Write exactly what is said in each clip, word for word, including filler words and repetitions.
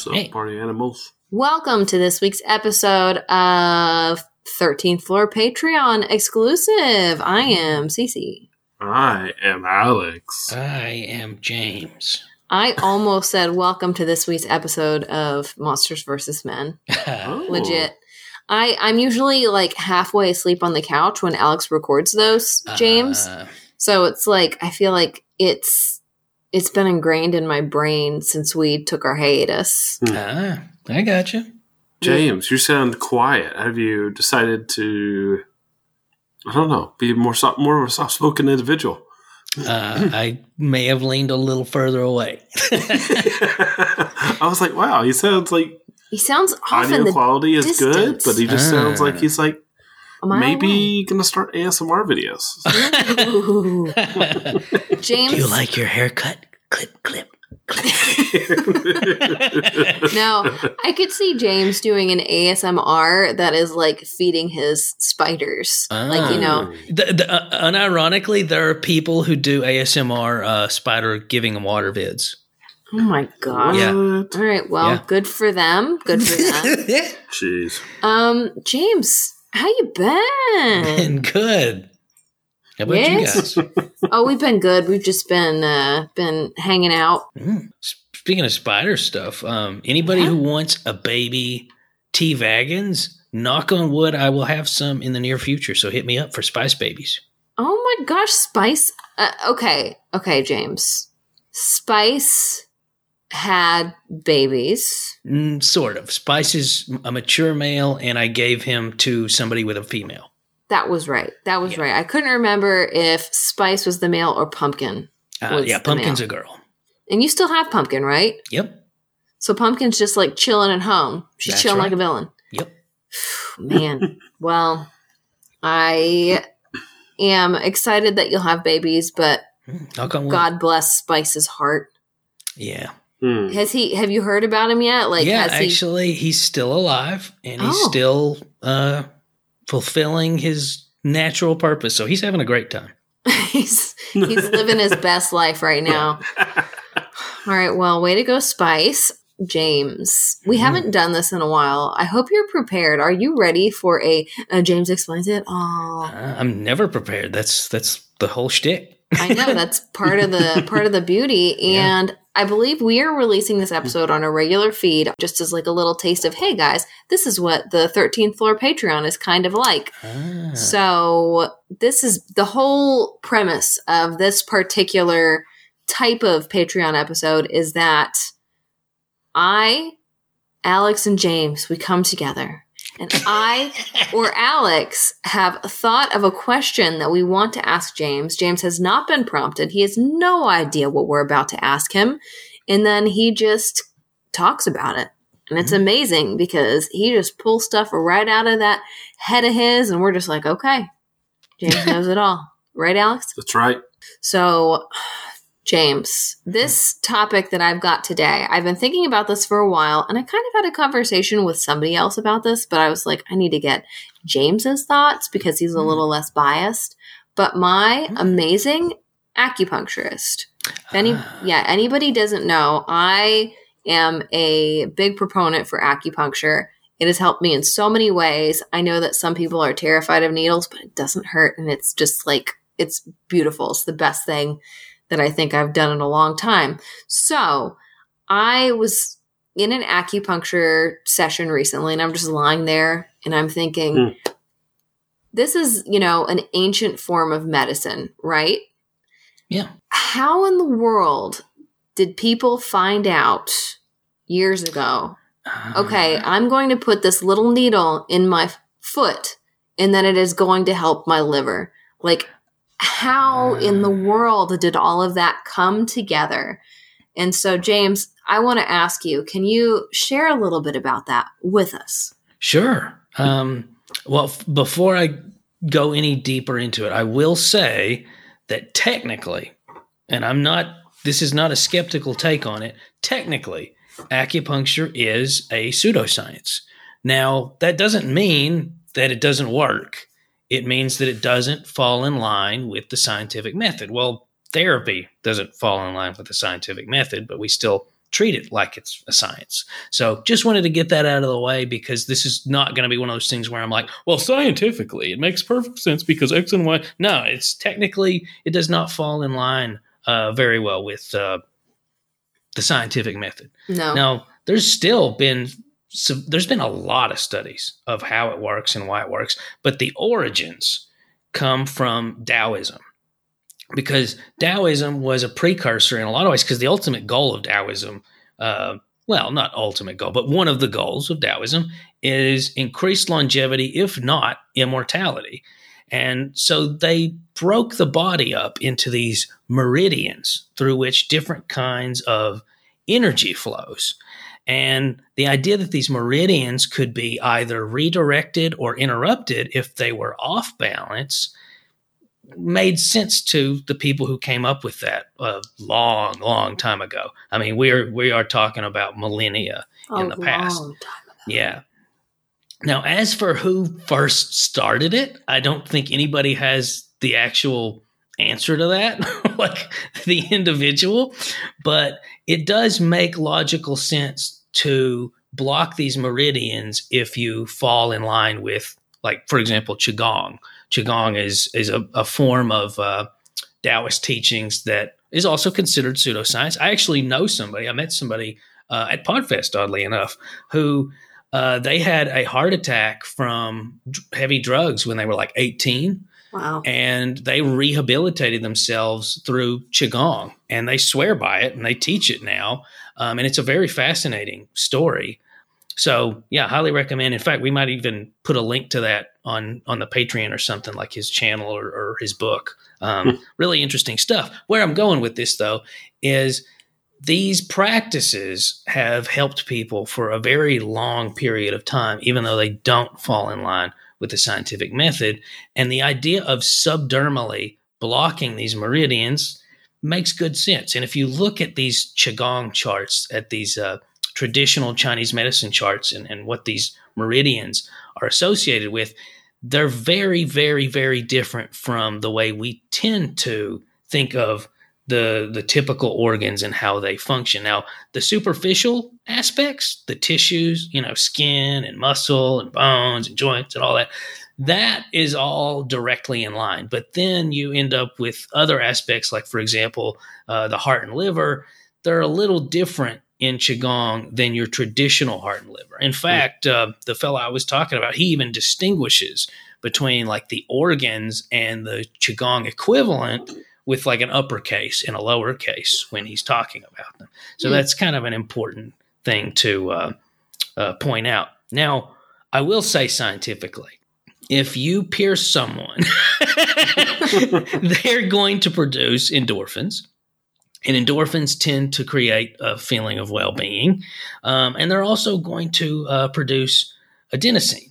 So, hey. Party animals. Welcome to this week's episode of thirteenth Floor Patreon exclusive. I am Cece. I am Alex. I am James. I almost said welcome to this week's episode of Monsters versus. Men. Oh. Legit. I, I'm usually like halfway asleep on the couch when Alex records those, James. Uh, so it's like, I feel like it's it's been ingrained in my brain since we took our hiatus. Uh, I got you. James, you sound quiet. Have you decided to, I don't know, be more, soft, more of a soft-spoken individual? Uh, I may have leaned a little further away. I was like, wow, he sounds like... He sounds off in the quality is distance. Good, but he just uh, sounds like he's like maybe going to start A S M R videos. James, do you like your haircut? Clip, clip, clip. Now, I could see James doing an A S M R that is like feeding his spiders. Oh. Like, you know. The, the, uh, unironically, there are people who do A S M R uh, spider giving them water vids. Oh, my God. Yeah. All right. Well, yeah. Good for them. Good for them. Jeez. Um, James, how you been? Been good. How about yes? you guys? Oh, we've been good. We've just been uh, been hanging out. Mm. Speaking of spider stuff, um, anybody yeah. who wants a baby T-Vagans, knock on wood, I will have some in the near future. So hit me up for Spice Babies. Oh, my gosh. Spice. Uh, okay. Okay, James. Spice... had babies. Mm, sort of. Spice is a mature male, and I gave him to somebody with a female. That was right. That was yeah. right. I couldn't remember if Spice was the male or Pumpkin was uh, yeah, Pumpkin's male. A girl. And you still have Pumpkin, right? Yep. So Pumpkin's just like chilling at home. She's That's chilling right. like a villain. Yep. Man. Well, I am excited that you'll have babies, but God bless Spice's heart. Yeah. Mm. Has he? Have you heard about him yet? Like, yeah, has he- actually, he's still alive, and he's oh. still uh, fulfilling his natural purpose. So he's having a great time. he's he's living his best life right now. All right, well, way to go, Spice. James, we mm. haven't done this in a while. I hope you're prepared. Are you ready for a, a James Explains It? Oh, uh, I'm never prepared. That's that's the whole shtick. I know that's part of the part of the beauty, and. Yeah. I believe we are releasing this episode on a regular feed just as like a little taste of, hey guys, this is what the thirteenth Floor Patreon is kind of like. Ah. So this is the whole premise of this particular type of Patreon episode is that I, Alex, and James, we come together. And I or Alex have thought of a question that we want to ask James. James has not been prompted. He has no idea what we're about to ask him. And then he just talks about it. And it's mm-hmm. amazing because he just pulls stuff right out of that head of his. And we're just like, okay, James knows it all. Right, Alex? That's right. So, James, this topic that I've got today, I've been thinking about this for a while, and I kind of had a conversation with somebody else about this, but I was like, I need to get James's thoughts because he's a little less biased. But my amazing acupuncturist, if any, yeah, anybody doesn't know, I am a big proponent for acupuncture. It has helped me in so many ways. I know that some people are terrified of needles, but it doesn't hurt, and it's just like, it's beautiful. It's the best thing that I think I've done in a long time. So I was in an acupuncture session recently, and I'm just lying there, and I'm thinking, mm. this is, you know, an ancient form of medicine, right? Yeah. How in the world did people find out years ago, uh, okay, I'm going to put this little needle in my f- foot, and then it is going to help my liver? Like, how in the world did all of that come together? And so, James, I want to ask you, can you share a little bit about that with us? Sure. Um, well, f- before I go any deeper into it, I will say that technically, and I'm not, this is not a skeptical take on it, technically, acupuncture is a pseudoscience. Now, that doesn't mean that it doesn't work. It means that it doesn't fall in line with the scientific method. Well, therapy doesn't fall in line with the scientific method, but we still treat it like it's a science. So just wanted to get that out of the way, because this is not going to be one of those things where I'm like, well, scientifically, it makes perfect sense because X and Y. No, it's technically, it does not fall in line uh, very well with uh, the scientific method. No. Now, there's still been, so there's been a lot of studies of how it works and why it works, but the origins come from Taoism. Because Taoism was a precursor in a lot of ways, because the ultimate goal of Taoism, uh, well, not ultimate goal, but one of the goals of Taoism is increased longevity, if not immortality. And so they broke the body up into these meridians through which different kinds of energy flows. And the idea that these meridians could be either redirected or interrupted if they were off balance made sense to the people who came up with that a long, long time ago. I mean, we are we are talking about millennia in the past. Yeah. Now, as for who first started it, I don't think anybody has the actual answer to that, like the individual, but it does make logical sense to block these meridians if you fall in line with, like, for example, Qigong. Qigong is is a, a form of uh, Taoist teachings that is also considered pseudoscience. I actually know somebody, I met somebody uh, at Podfest, oddly enough, who uh, they had a heart attack from d- heavy drugs when they were like eighteen. Wow. And they rehabilitated themselves through Qigong, and they swear by it and they teach it now. Um, and it's a very fascinating story. So, yeah, highly recommend. In fact, we might even put a link to that on, on the Patreon or something, like his channel or, or his book. Um, really interesting stuff. Where I'm going with this, though, is these practices have helped people for a very long period of time, even though they don't fall in line with the scientific method. And the idea of subdermally blocking these meridians makes good sense. And if you look at these Qigong charts, at these uh, – traditional Chinese medicine charts and, and what these meridians are associated with, they're very, very, very different from the way we tend to think of the, the typical organs and how they function. Now, the superficial aspects, the tissues, you know, skin and muscle and bones and joints and all that, that is all directly in line. But then you end up with other aspects, like, for example, uh, the heart and liver. They're a little different in Qigong than your traditional heart and liver. In fact, uh, the fellow I was talking about, he even distinguishes between, like, the organs and the Qigong equivalent with, like, an uppercase and a lowercase when he's talking about them. So mm. that's kind of an important thing to uh, uh, point out. Now, I will say scientifically, if you pierce someone, they're going to produce endorphins. And endorphins tend to create a feeling of well-being. Um, and they're also going to uh, produce adenosine.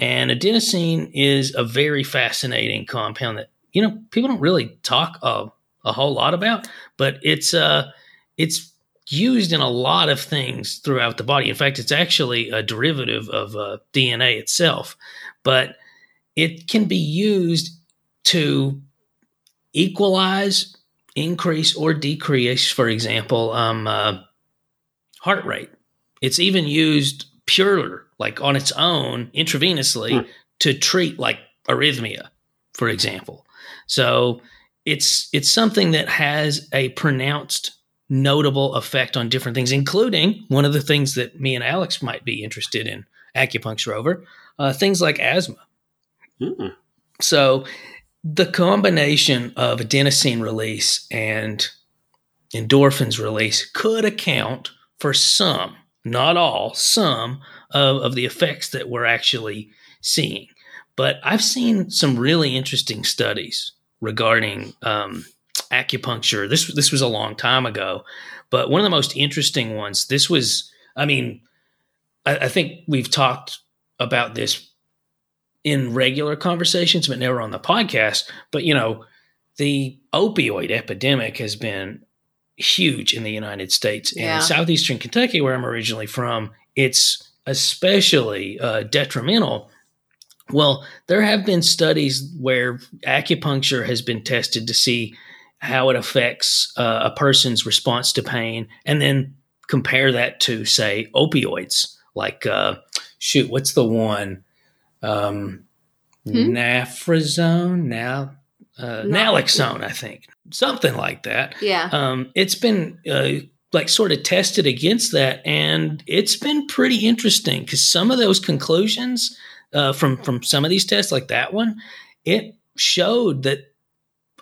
And adenosine is a very fascinating compound that, you know, people don't really talk a, a whole lot about, but it's uh, it's used in a lot of things throughout the body. In fact, it's actually a derivative of uh, D N A itself. But it can be used to equalize, increase or decrease, for example, um, uh, heart rate. It's even used pure, like on its own, intravenously mm. to treat, like, arrhythmia, for example. So it's it's something that has a pronounced, notable effect on different things, including one of the things that me and Alex might be interested in acupuncture over, uh, things like asthma. Mm. So the combination of adenosine release and endorphins release could account for some, not all, some of, of the effects that we're actually seeing. But I've seen some really interesting studies regarding um, acupuncture. This this was a long time ago, but one of the most interesting ones, this was, I mean, I, I think we've talked about this in regular conversations, but never on the podcast. But, you know, the opioid epidemic has been huge in the United States. And yeah. in southeastern Kentucky, where I'm originally from, it's especially uh, detrimental. Well, there have been studies where acupuncture has been tested to see how it affects uh, a person's response to pain, and then compare that to, say, opioids, like, uh, shoot, what's the one? Um, hmm? Nafrizone, now, uh, naloxone, I think, something like that. Yeah. Um, it's been uh, like sort of tested against that, and it's been pretty interesting because some of those conclusions uh, from from some of these tests, like that one, it showed that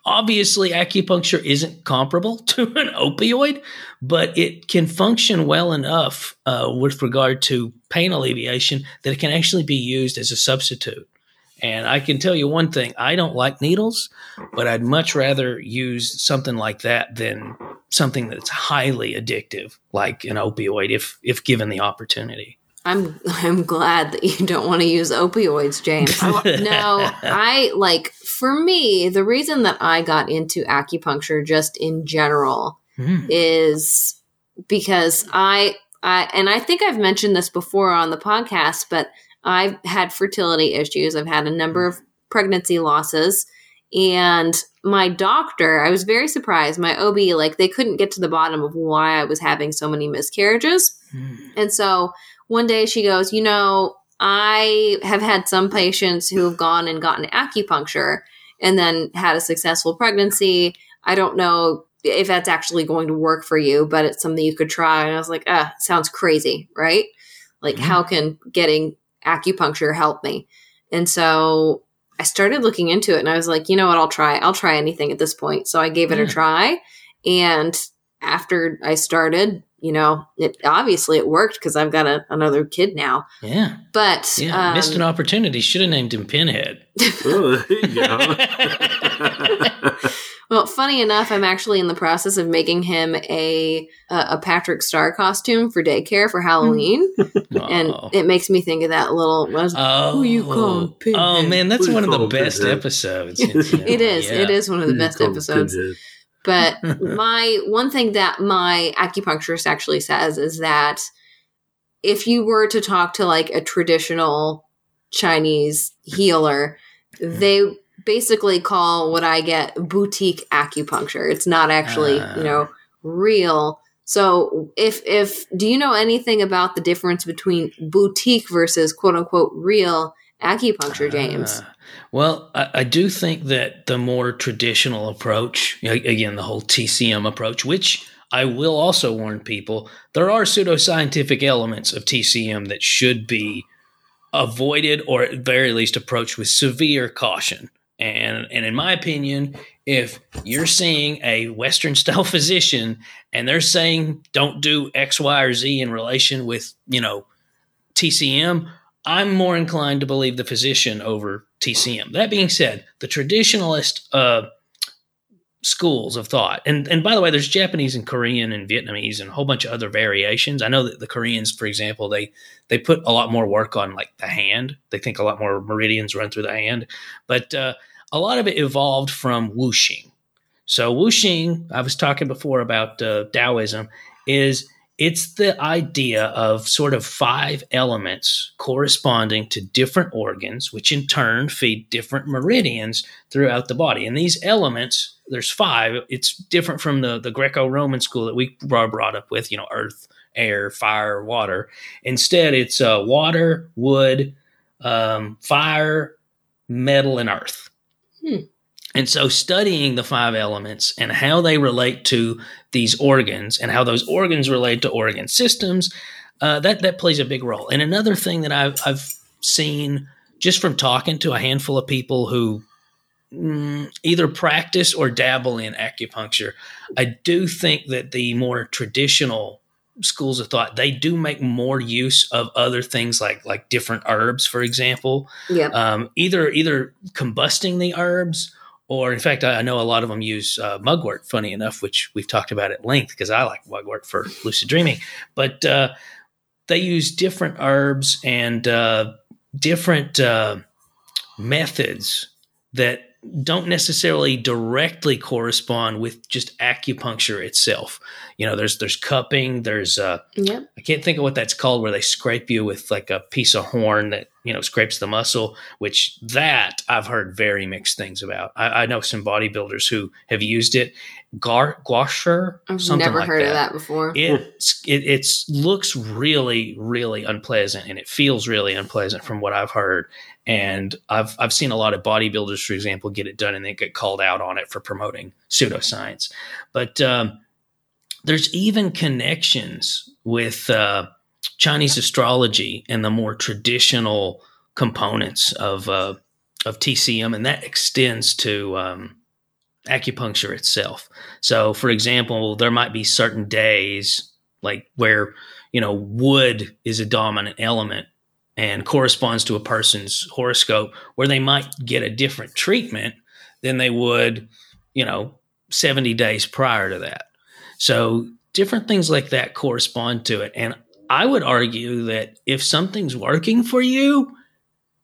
obviously acupuncture isn't comparable to an opioid, but it can function well enough uh, with regard to pain alleviation that it can actually be used as a substitute. And I can tell you one thing, I don't like needles, but I'd much rather use something like that than something that's highly addictive, like an opioid, if if given the opportunity. I'm I'm glad that you don't want to use opioids, James. No, I like, for me, the reason that I got into acupuncture just in general mm. is because I, I, and I think I've mentioned this before on the podcast, but I've had fertility issues. I've had a number of pregnancy losses. And my doctor, I was very surprised. My O B, like, they couldn't get to the bottom of why I was having so many miscarriages. Mm. And so one day she goes, you know, I have had some patients who have gone and gotten acupuncture and then had a successful pregnancy. I don't know if that's actually going to work for you, but it's something you could try. And I was like, ah, sounds crazy, right? Like, mm-hmm. how can getting acupuncture help me? And so I started looking into it, and I was like, you know what, I'll try. I'll try anything at this point. So I gave it yeah. a try. And after I started, you know, it obviously it worked because I've got a, another kid now. Yeah. But yeah, um, missed an opportunity. Should have named him Pinhead. Ooh, there you go. Well, funny enough, I'm actually in the process of making him a a Patrick Star costume for daycare for Halloween, oh. and it makes me think of that little. Was, oh, who you call Pinhead? Oh man, that's one of the best Pinhead? Episodes. It's, you know, it is. Yeah. It is one of the best episodes. Pinhead? But my one thing that my acupuncturist actually says is that if you were to talk to like a traditional Chinese healer, they basically call what I get boutique acupuncture. It's not actually, uh, you know, real. So if, if, do you know anything about the difference between boutique versus quote unquote real acupuncture, James? Uh, well, I, I do think that the more traditional approach, again, the whole T C M approach, which I will also warn people, there are pseudoscientific elements of T C M that should be avoided or at very least approached with severe caution. And and in my opinion, if you're seeing a Western-style physician and they're saying don't do X, Y, or Z in relation with, you know, T C M, I'm more inclined to believe the physician over T C M. That being said, the traditionalist uh, schools of thought, and, and by the way, there's Japanese and Korean and Vietnamese and a whole bunch of other variations. I know that the Koreans, for example, they, they put a lot more work on like the hand. They think a lot more meridians run through the hand. But uh, a lot of it evolved from Wuxing. So Wuxing, I was talking before about uh, Taoism, is – it's the idea of sort of five elements corresponding to different organs, which in turn feed different meridians throughout the body. And these elements, there's five. It's different from the, the Greco-Roman school that we are brought up with, you know, earth, air, fire, water. Instead, it's uh, water, wood, um, fire, metal, and earth. Hmm. And so studying the five elements and how they relate to these organs and how those organs relate to organ systems, uh, that, that plays a big role. And another thing that I've, I've seen just from talking to a handful of people who mm, either practice or dabble in acupuncture, I do think that the more traditional schools of thought, they do make more use of other things like like different herbs, for example, yep. um, either either combusting the herbs. Or, in fact, I know a lot of them use uh, mugwort, funny enough, which we've talked about at length because I like mugwort for lucid dreaming. But uh, they use different herbs and uh, different uh, methods that don't necessarily directly correspond with just acupuncture itself. You know, there's there's cupping, there's uh, – yep. I can't think of what that's called where they scrape you with like a piece of horn that you know, scrapes the muscle, which that I've heard very mixed things about. I, I know some bodybuilders who have used it. Gar- Guasher, I've something never like heard that. of that before. It's, it it's, looks really, really unpleasant, and it feels really unpleasant from what I've heard. And I've I've seen a lot of bodybuilders, for example, get it done and then get called out on it for promoting pseudoscience. But um, there's even connections with uh, Chinese astrology and the more traditional components of uh, of T C M, and that extends to um, acupuncture itself. So, for example, there might be certain days like where, you know, wood is a dominant element and corresponds to a person's horoscope, where they might get a different treatment than they would, you know, seventy days prior to that. So different things like that correspond to it. And I would argue that if something's working for you,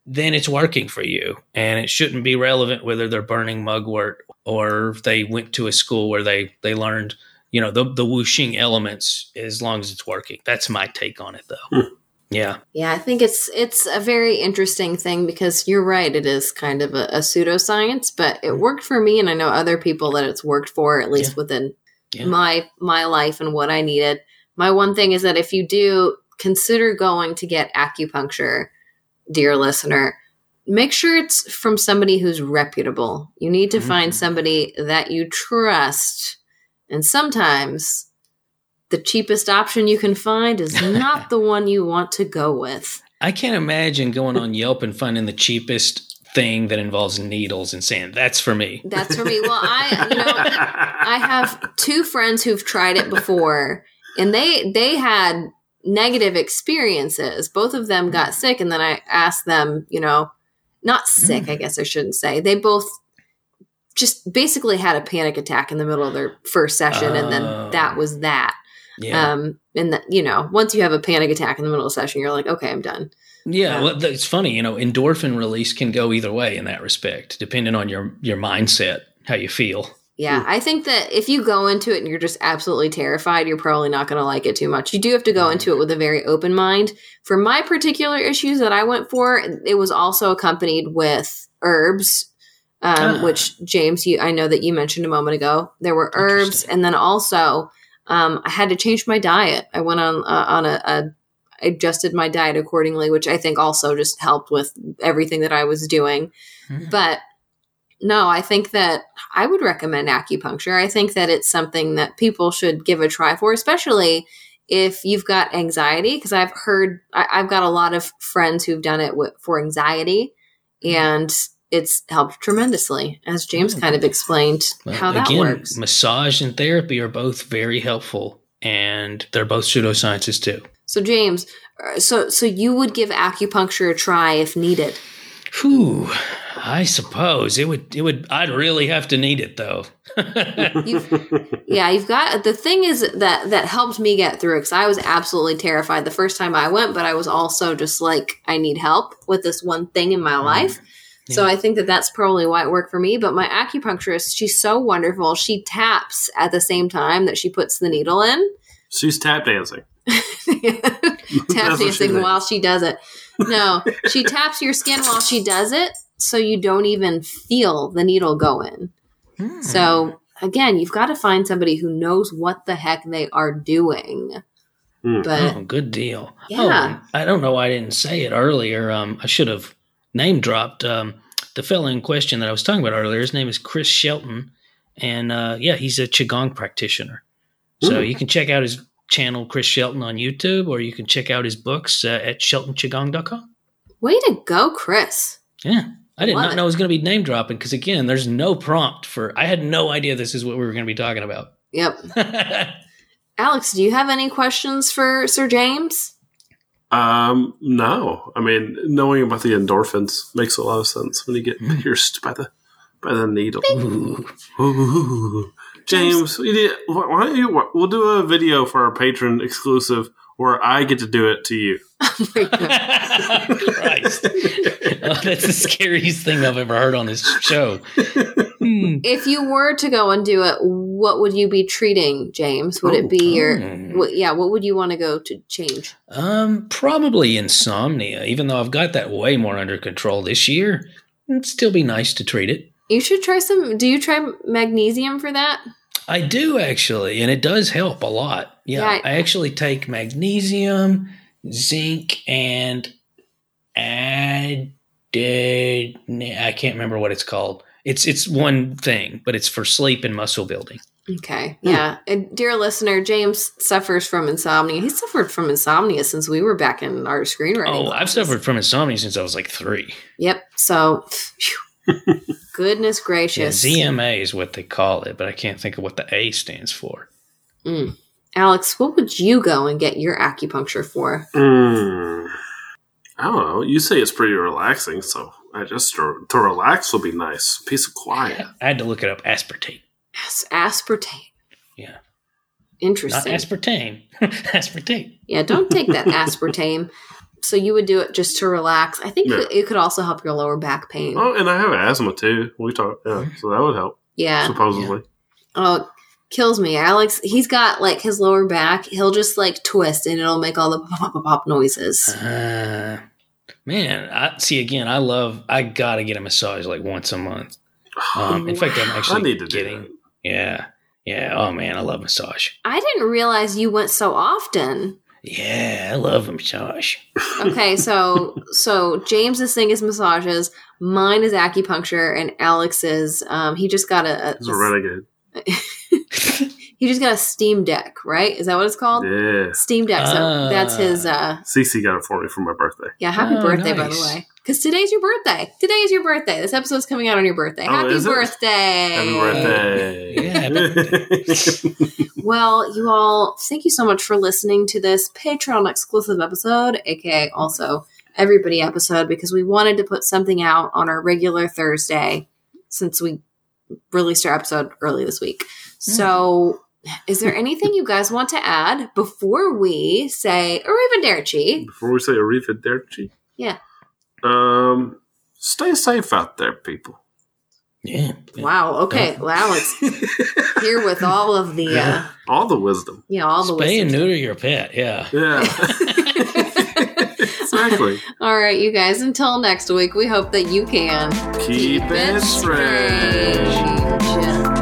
then it's working for you, and it shouldn't be relevant whether they're burning mugwort or if they went to a school where they, they learned, you know, the, the Wuxing elements, as long as it's working. That's my take on it, though. Hmm. Yeah. Yeah, I think it's it's a very interesting thing because you're right. It is kind of a, a pseudoscience, but it worked for me, and I know other people that it's worked for, at least yeah. within yeah. my my life and what I needed. My one thing is that if you do consider going to get acupuncture, dear listener, make sure it's from somebody who's reputable. You need to mm-hmm. find somebody that you trust, and sometimes the cheapest option you can find is not the one you want to go with. I can't imagine going on Yelp and finding the cheapest thing that involves needles and saying, that's for me. That's for me. Well, I, you know, I have two friends who've tried it before, and they, they had negative experiences. Both of them got sick. And then I asked them, you know, not sick, mm. I guess I shouldn't say. They both just basically had a panic attack in the middle of their first session. Oh. And then that was that. Yeah. Um, and the, you know, once you have a panic attack in the middle of the session, you're like, okay, I'm done. Yeah. Um, well, it's funny, you know, endorphin release can go either way in that respect, depending on your, your mindset, how you feel. Yeah. Ooh. I think that if you go into it and you're just absolutely terrified, you're probably not going to like it too much. You do have to go into it with a very open mind. For my particular issues that I went for, it was also accompanied with herbs, um, ah. which James, you, I know that you mentioned a moment ago, there were herbs. And then also, Um, I had to change my diet. I went on, uh, on a, a, adjusted my diet accordingly, which I think also just helped with everything that I was doing. Mm. But no, I think that I would recommend acupuncture. I think that it's something that people should give a try for, especially if you've got anxiety. Cause I've heard, I, I've got a lot of friends who've done it with, for anxiety, and it's helped tremendously, as James kind of explained well, how that again, works. Massage and therapy are both very helpful, and they're both pseudosciences too. So James, so so you would give acupuncture a try if needed? Whew, I suppose it would. It would. I'd really have to need it though. you've, yeah, you've got the thing is that that helped me get through, because I was absolutely terrified the first time I went, but I was also just like, I need help with this one thing in my mm. life. Yeah. So I think that that's probably why it worked for me. But my acupuncturist, she's so wonderful. She taps at the same time that she puts the needle in. She's tap dancing. Tap dancing she while she does it. No, she taps your skin while she does it, so you don't even feel the needle go in. Hmm. So, again, you've got to find somebody who knows what the heck they are doing. Mm. But, oh, good deal. Yeah. Oh, I don't know why I didn't say it earlier. Um, I should have name dropped um, the fellow in question that I was talking about earlier. His name is Chris Shelton, and uh, yeah, he's a Qigong practitioner. Ooh. So you can check out his channel, Chris Shelton, on YouTube, or you can check out his books uh, at shelton qigong dot com. Way to go, Chris! Yeah, I did Love not it. know it was going to be name dropping, because again, there's no prompt for. I had no idea this is what we were going to be talking about. Yep. Alex, do you have any questions for Sir James? Um, no. I mean, knowing about the endorphins makes a lot of sense when you get mm. pierced by the by the needle. Ooh. Ooh. James, you did, why don't you, we'll do a video for our patron exclusive where I get to do it to you. Oh my God. Christ. Oh, that's the scariest thing I've ever heard on this show. Hmm. If you were to go and do it, what would you be treating, James? Would oh, it be your um, what, yeah? What would you want to go to change? Um, probably insomnia. Even though I've got that way more under control this year, it'd still be nice to treat it. You should try some. Do you try magnesium for that? I do actually, and it does help a lot. Yeah, yeah I, I actually take magnesium, zinc, and ad. I can't remember what it's called. It's it's one thing, but it's for sleep and muscle building. Okay, yeah. And dear listener, James suffers from insomnia. He's suffered from insomnia since we were back in our screenwriting. Oh, classes. I've suffered from insomnia since I was like three. Yep. So, whew, goodness gracious. Yeah, Z M A is what they call it, but I can't think of what the A stands for. Mm. Alex, what would you go and get your acupuncture for? Mm. I don't know. You say it's pretty relaxing, so I just to, to relax would be nice. Peace of quiet. I had to look it up. Aspartame. As- aspartame. Yeah. Interesting. Not aspartame. Aspartame. Yeah, don't take that aspartame. So you would do it just to relax. I think yeah. it could also help your lower back pain. Oh, and I have asthma too. We talk. Yeah, so that would help. Yeah. Supposedly. Yeah. Oh, kills me. Alex, he's got like his lower back. He'll just like twist and it'll make all the pop, pop, pop noises. Uh, man, I see again. I love, I got to get a massage like once a month. Um, in fact, I'm actually I need to getting, do yeah, yeah. Oh man, I love massage. I didn't realize you went so often. Yeah, I love a massage. Okay, so so James's thing is massages. Mine is acupuncture, and Alex's, um, he just got a. a He's a renegade. He just got a Steam Deck, right? Is that what it's called? Yeah. Steam Deck. So uh, that's his. Uh, Cece got it for me for my birthday. Yeah, happy oh, birthday, nice. By the way. Because today's your birthday. Today is your birthday. This episode's coming out on your birthday. Oh, happy birthday. Happy birthday. Yeah, happy birthday. Well, you all, thank you so much for listening to this Patreon exclusive episode, aka also everybody episode, because we wanted to put something out on our regular Thursday since we released our episode early this week. So is there anything you guys want to add before we say arrivederci? Before we say arrivederci? Yeah. Um, stay safe out there, people. Yeah. yeah. Wow. Okay. Well, Alex, here with all of the... Yeah. Uh, all the wisdom. Yeah, all the Spay wisdom. Spay and neuter your pet, yeah. Yeah. Exactly. All right, you guys, until next week, we hope that you can... Keep, keep it strange. strange.